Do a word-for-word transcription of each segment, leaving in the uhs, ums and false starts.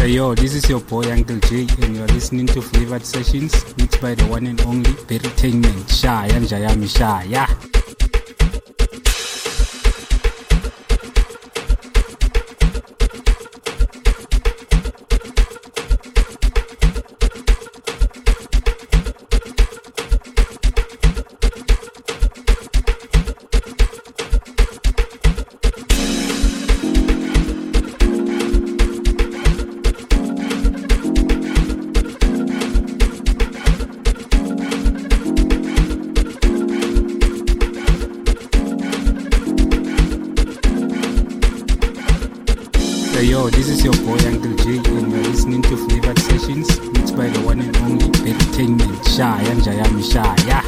Hey yo, this is your boy Uncle Jay, and you are listening to Flavoured Sessions, mixed by the one and only Entertainment Shah Yan Jayami Shah Yan. Yo, this is your boy Uncle Jay, and you're listening to Flavoured Sessions, mixed by the one and only Bertain Man, Shayan Jayami Shayan.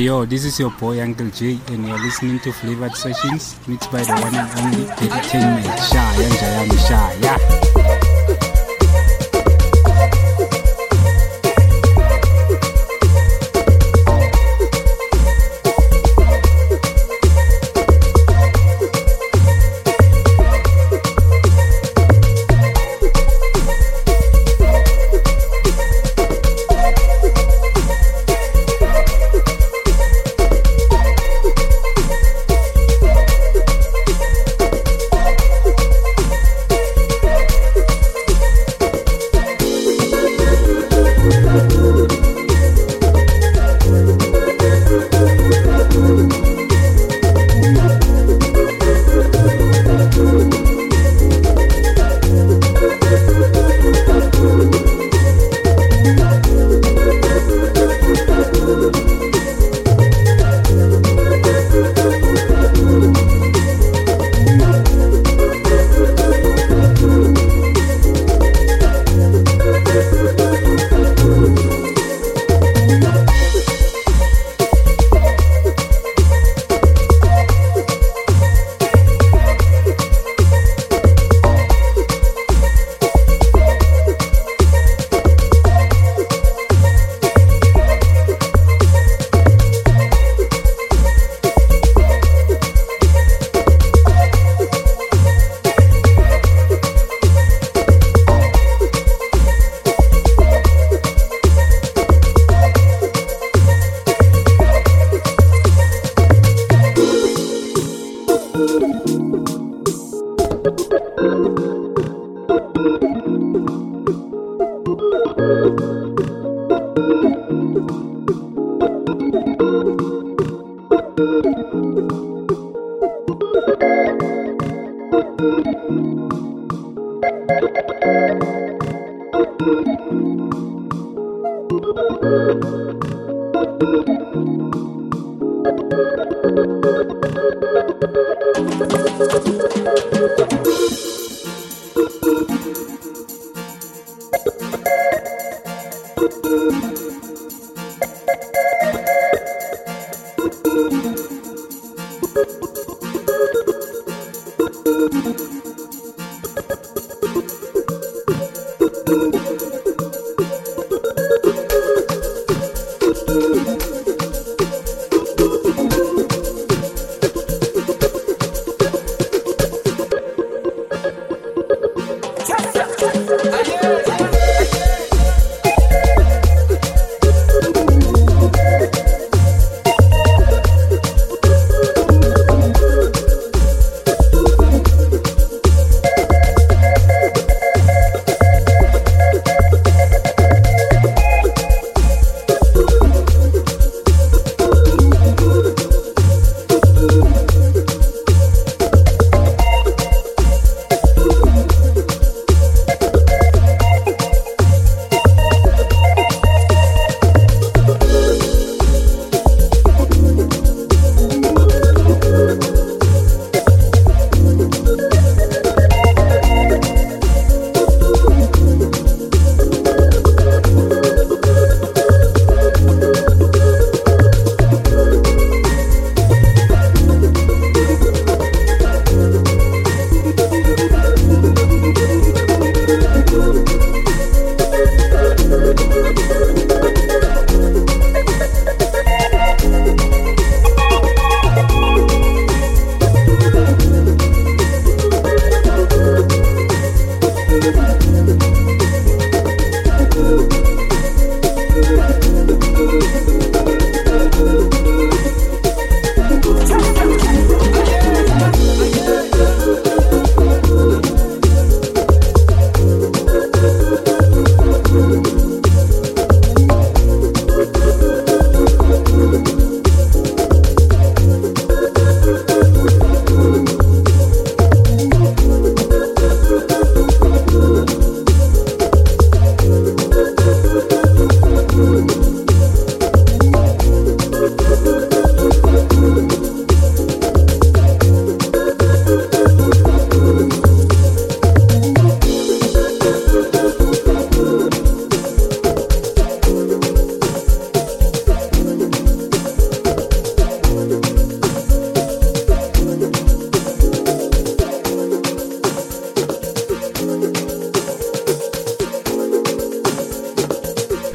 Yo, this is your boy Uncle Jay, and you're listening to Flavoured Sessions, mixed by the one and only Entertainment Shah Yan Jayami Shah Yan.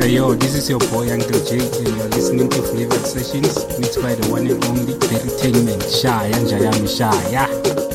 So yo, this is your boy Uncle Jay, and you're listening to Flavoured Sessions, mixed by the one and only Entertainment Shah Yan Jayami Shah Yan.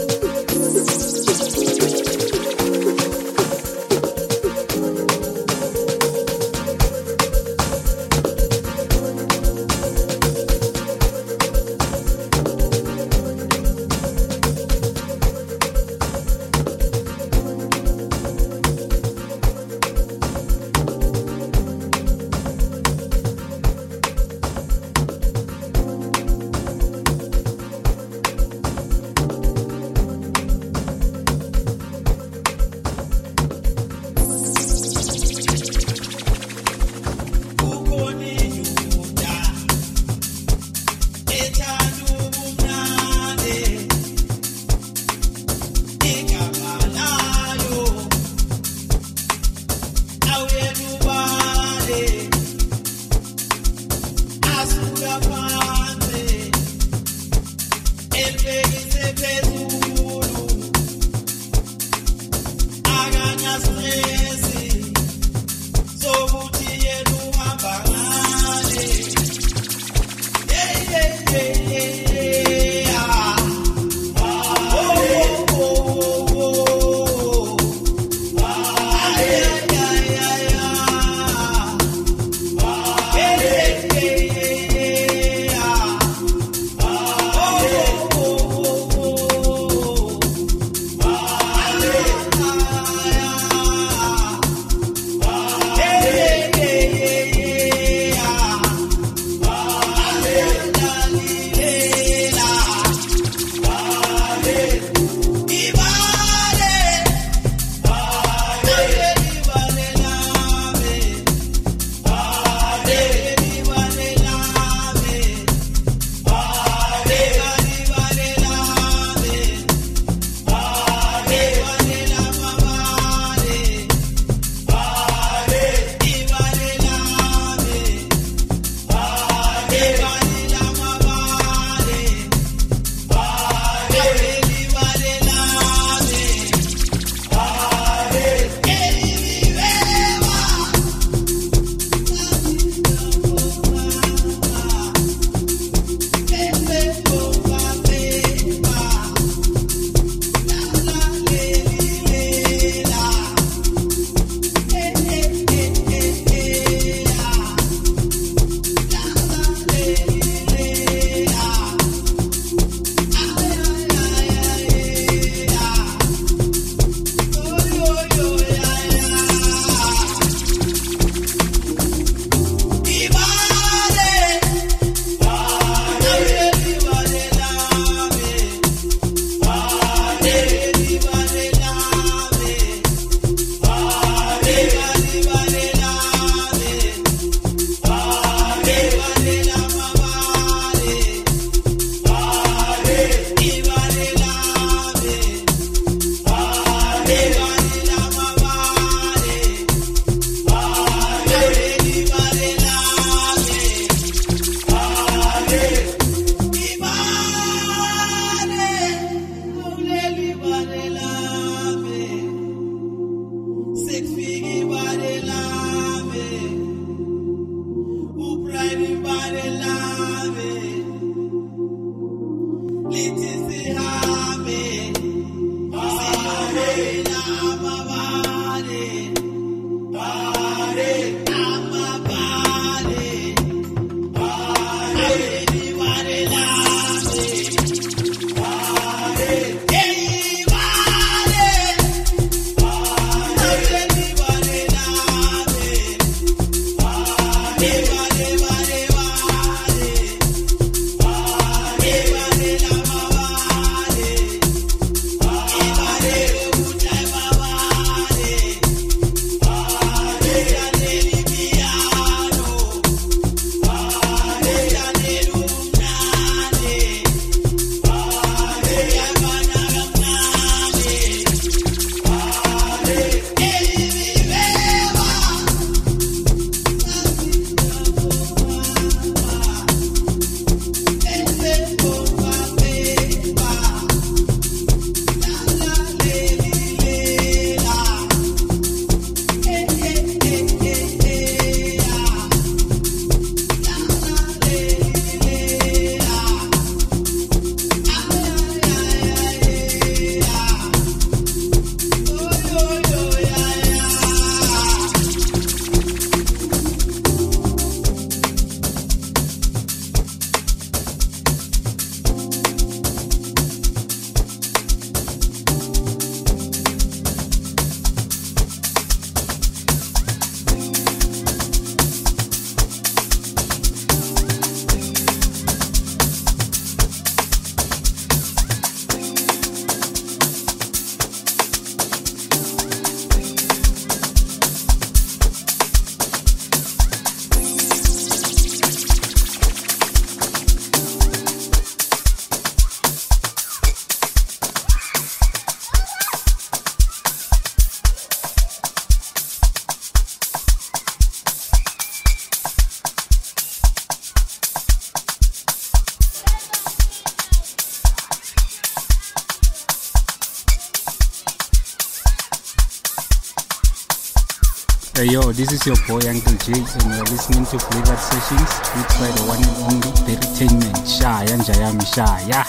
Hey yo, this is your boy Uncle Jace and you're listening to Flavoured Sessions with by the one and only Entertainment Shah Yan Jayami Shah Yan.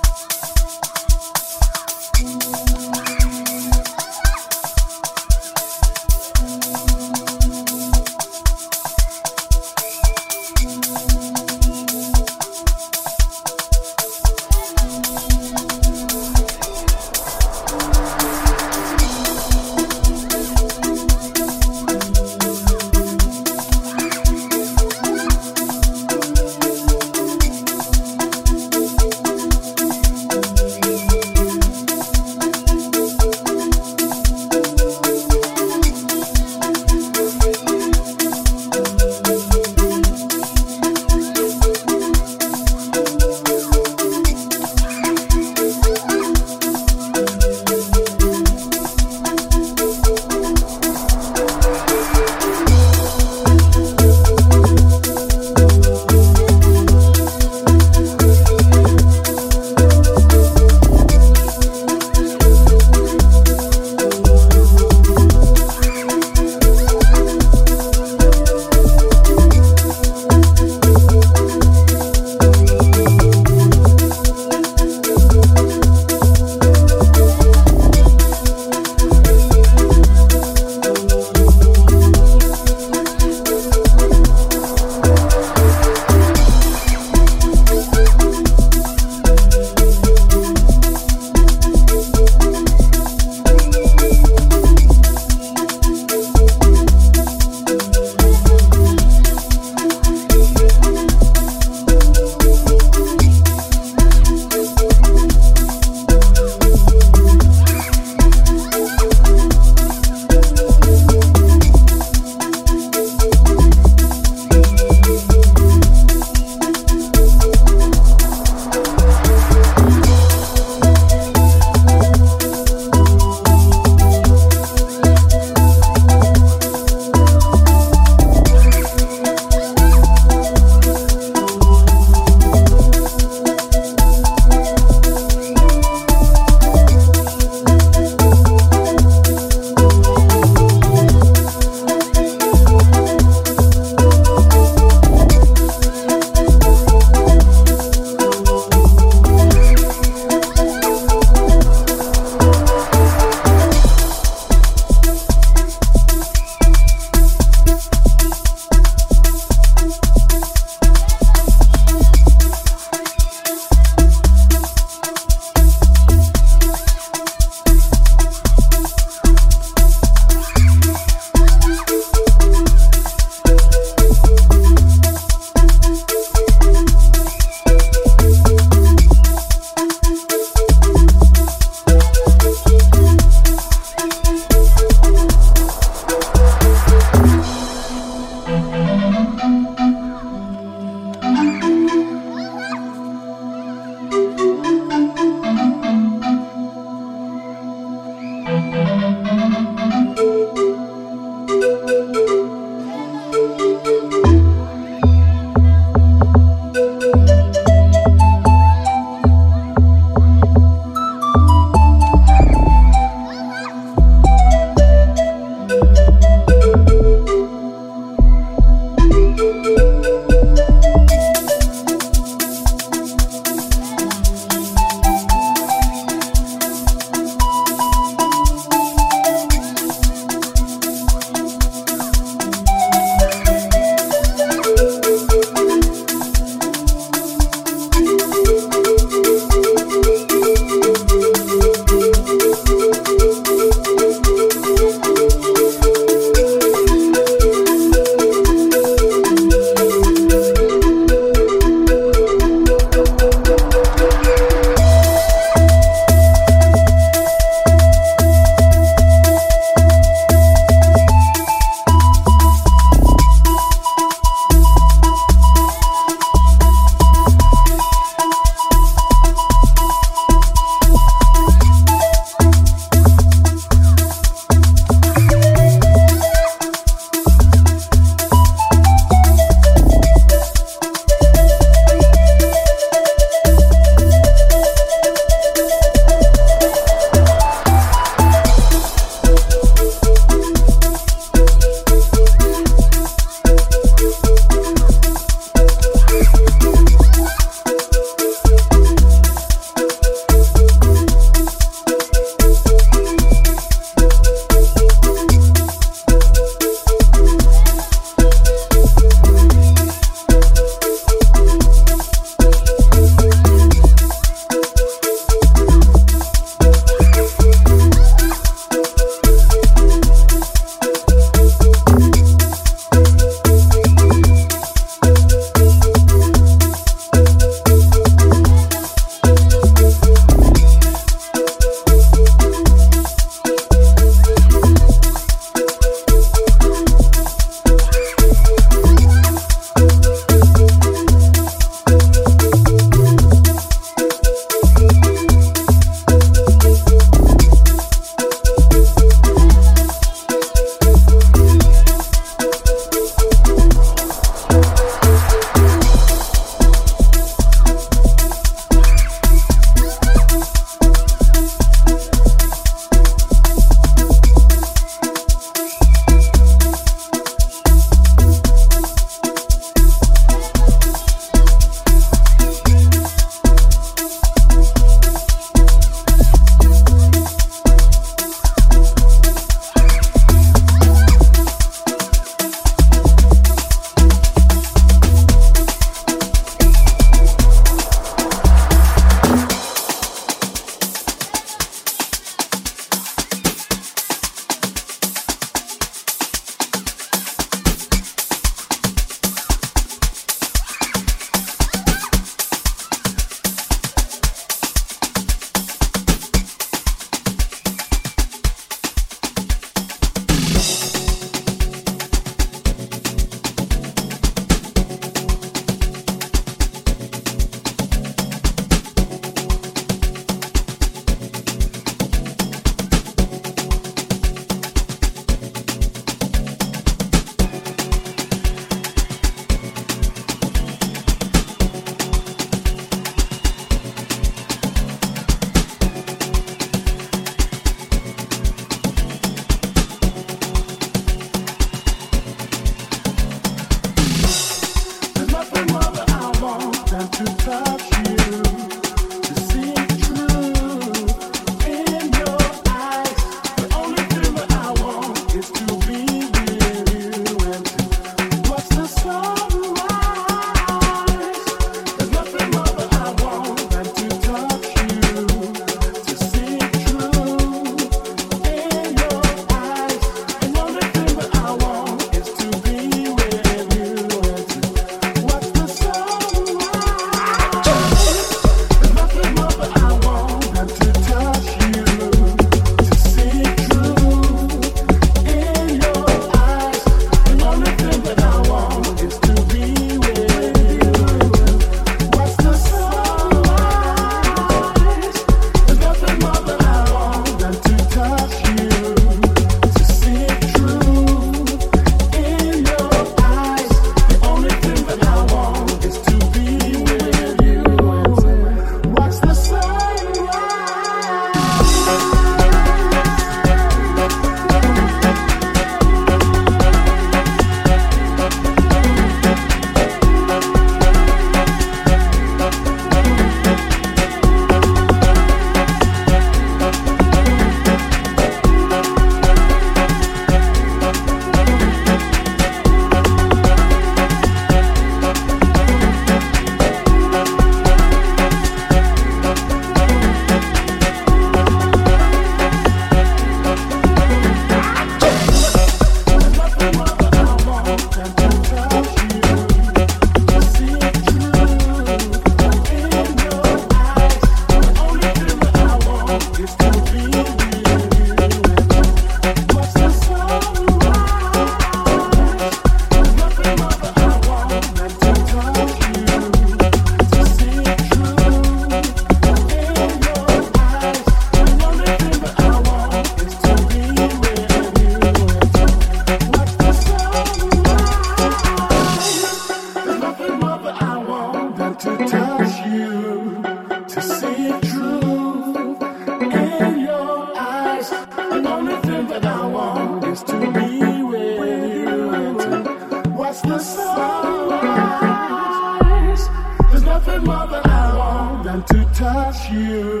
stars. There's nothing more that I want than to touch you,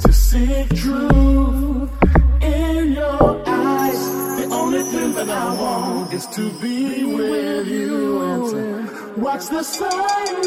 to see truth in your eyes. The only thing that I want is to be with you and to watch the sunrise.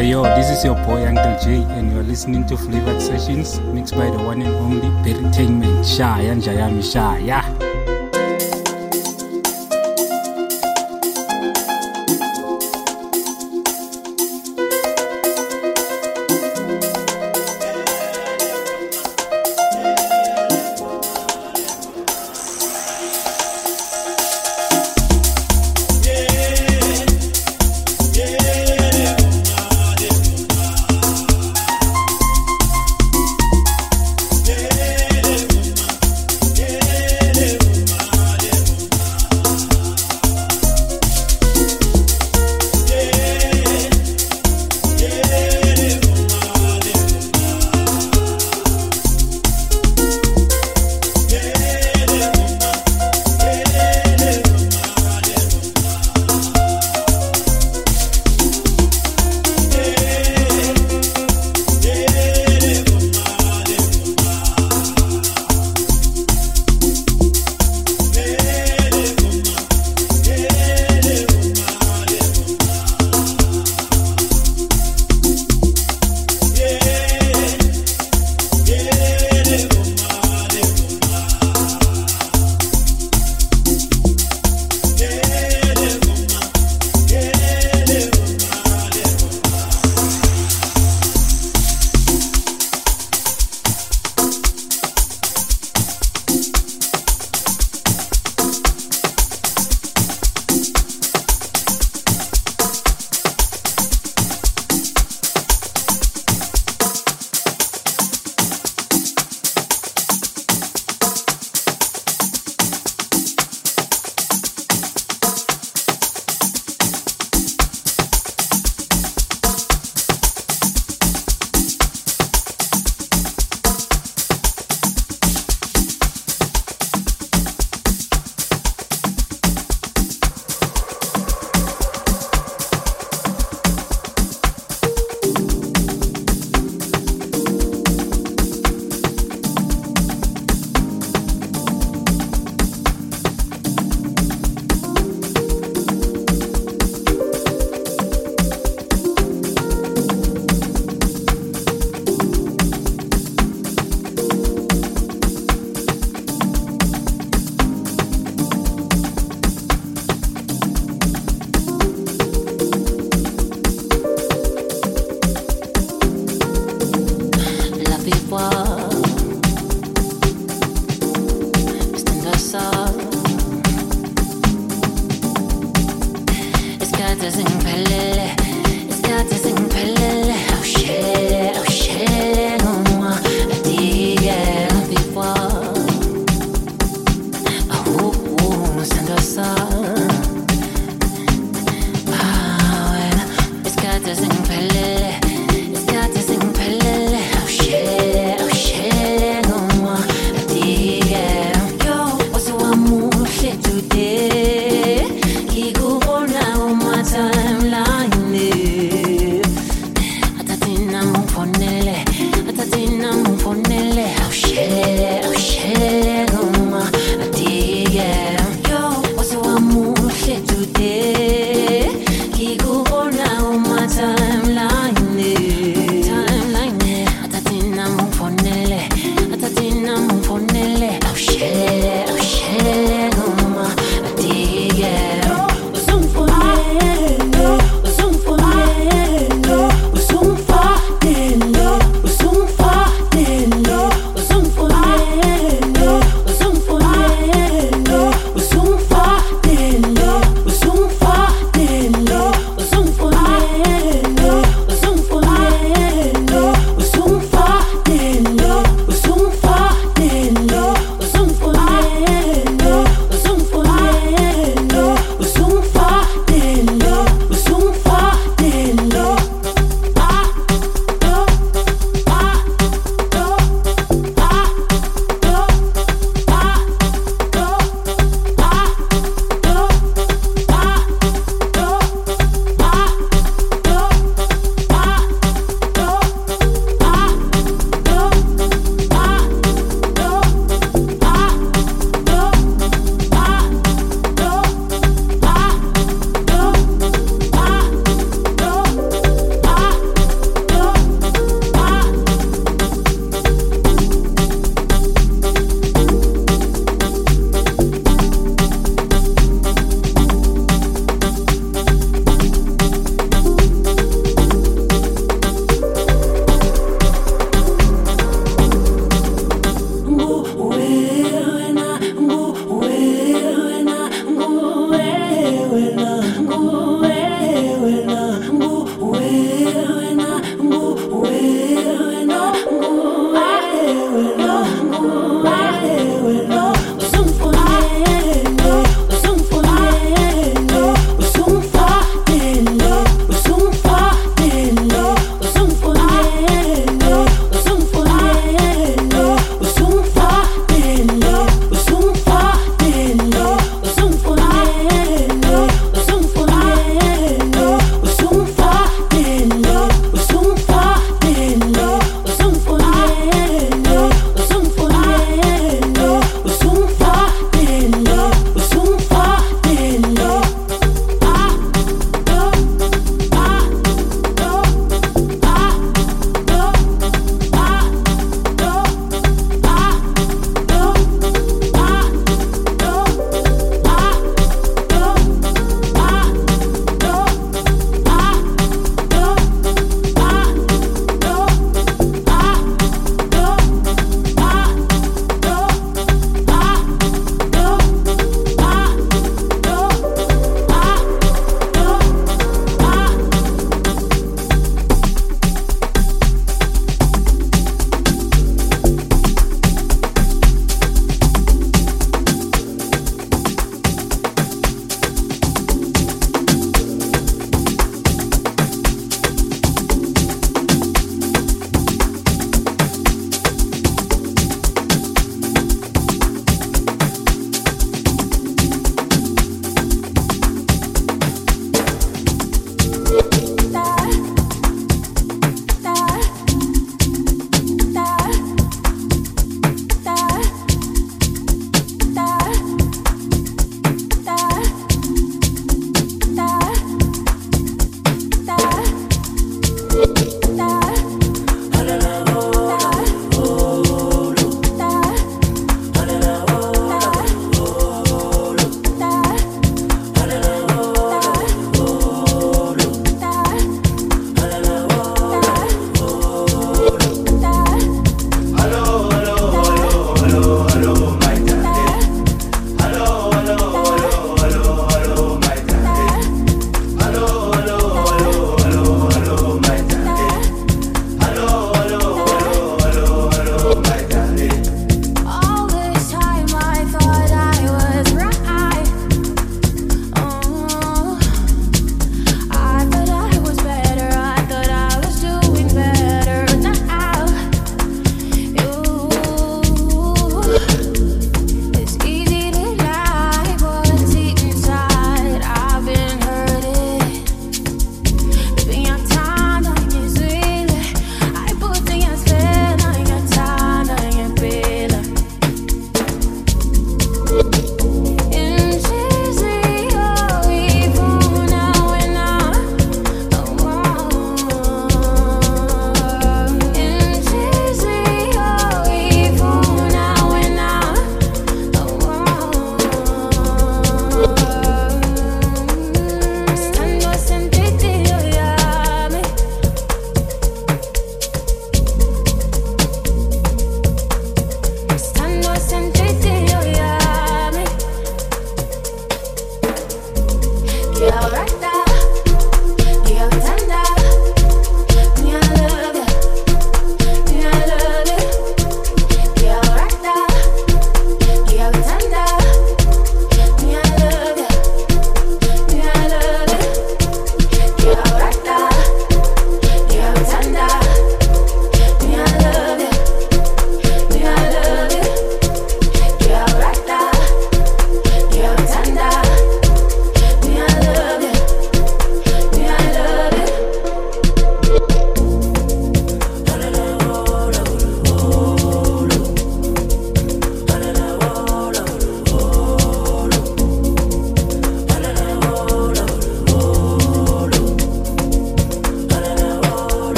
Hey yo, this is your boy Uncle Jay, and you're listening to Flavoured Sessions, mixed by the one and only Entertainment Shah Yan Jayami Shah Yan. Yeah.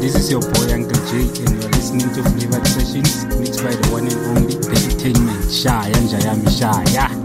this is your boy Uncle Jay, and you're listening to Flavoured Sessions, mixed by the one and only Entertainment Shah Yan Jayami Shah Yan.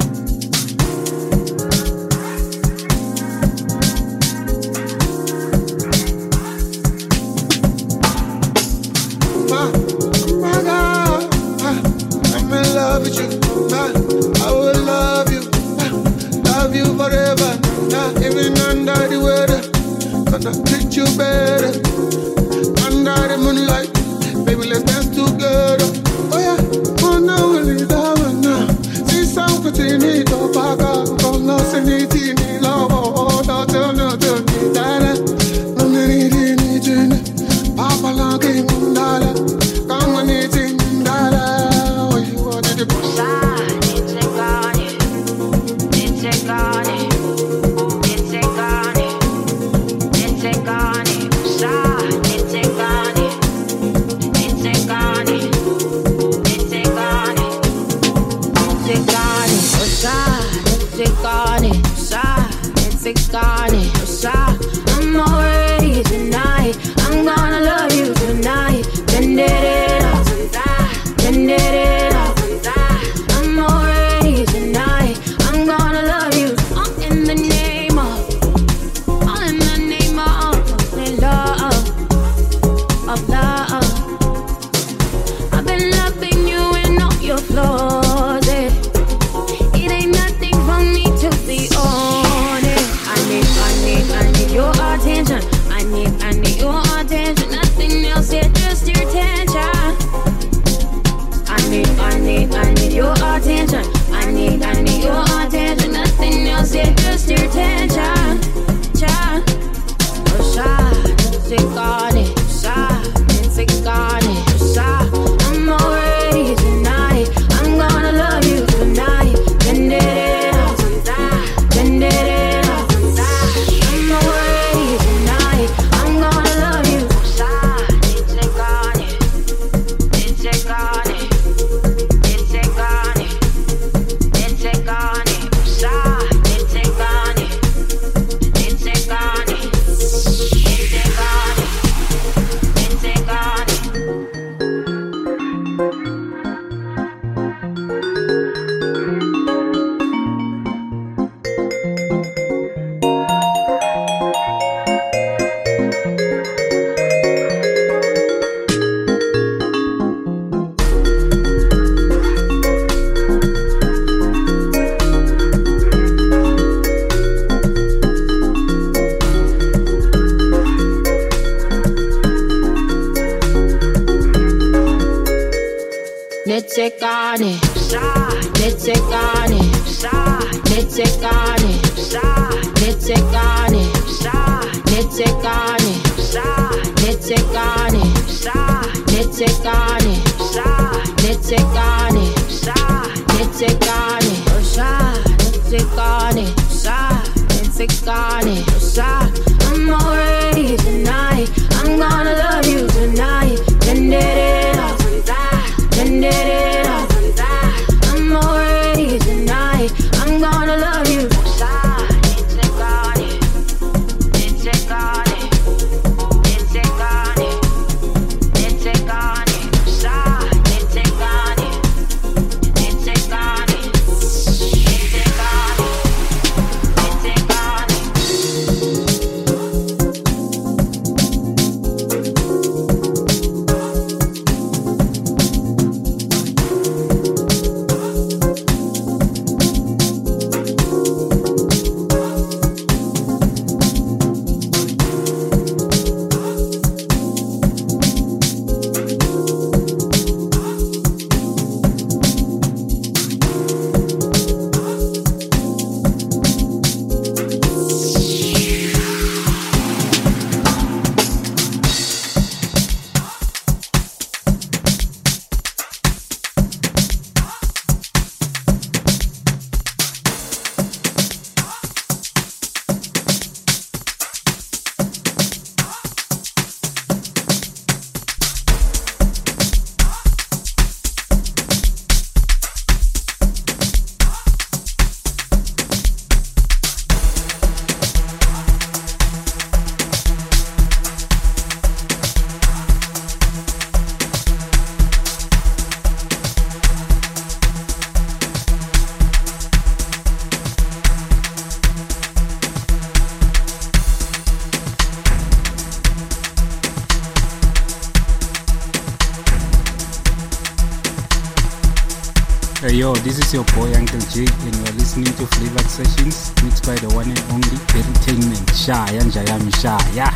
Hey yo, this is your boy Uncle Jake, and you are listening to Flavoured Sessions, mixed by the one and only Entertainment Shah Yan Jayami Shah Yan.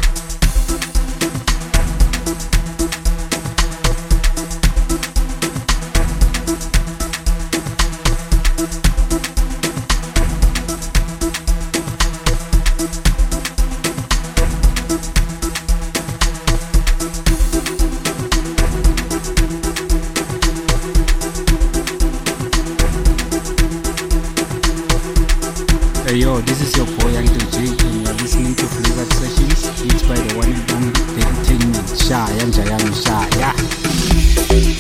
Yo, this is your boy Uncle Jake, and you are listening to Flavoured Sessions, mixed by the one and only Bertain Man, Shayan Jayami Shayan.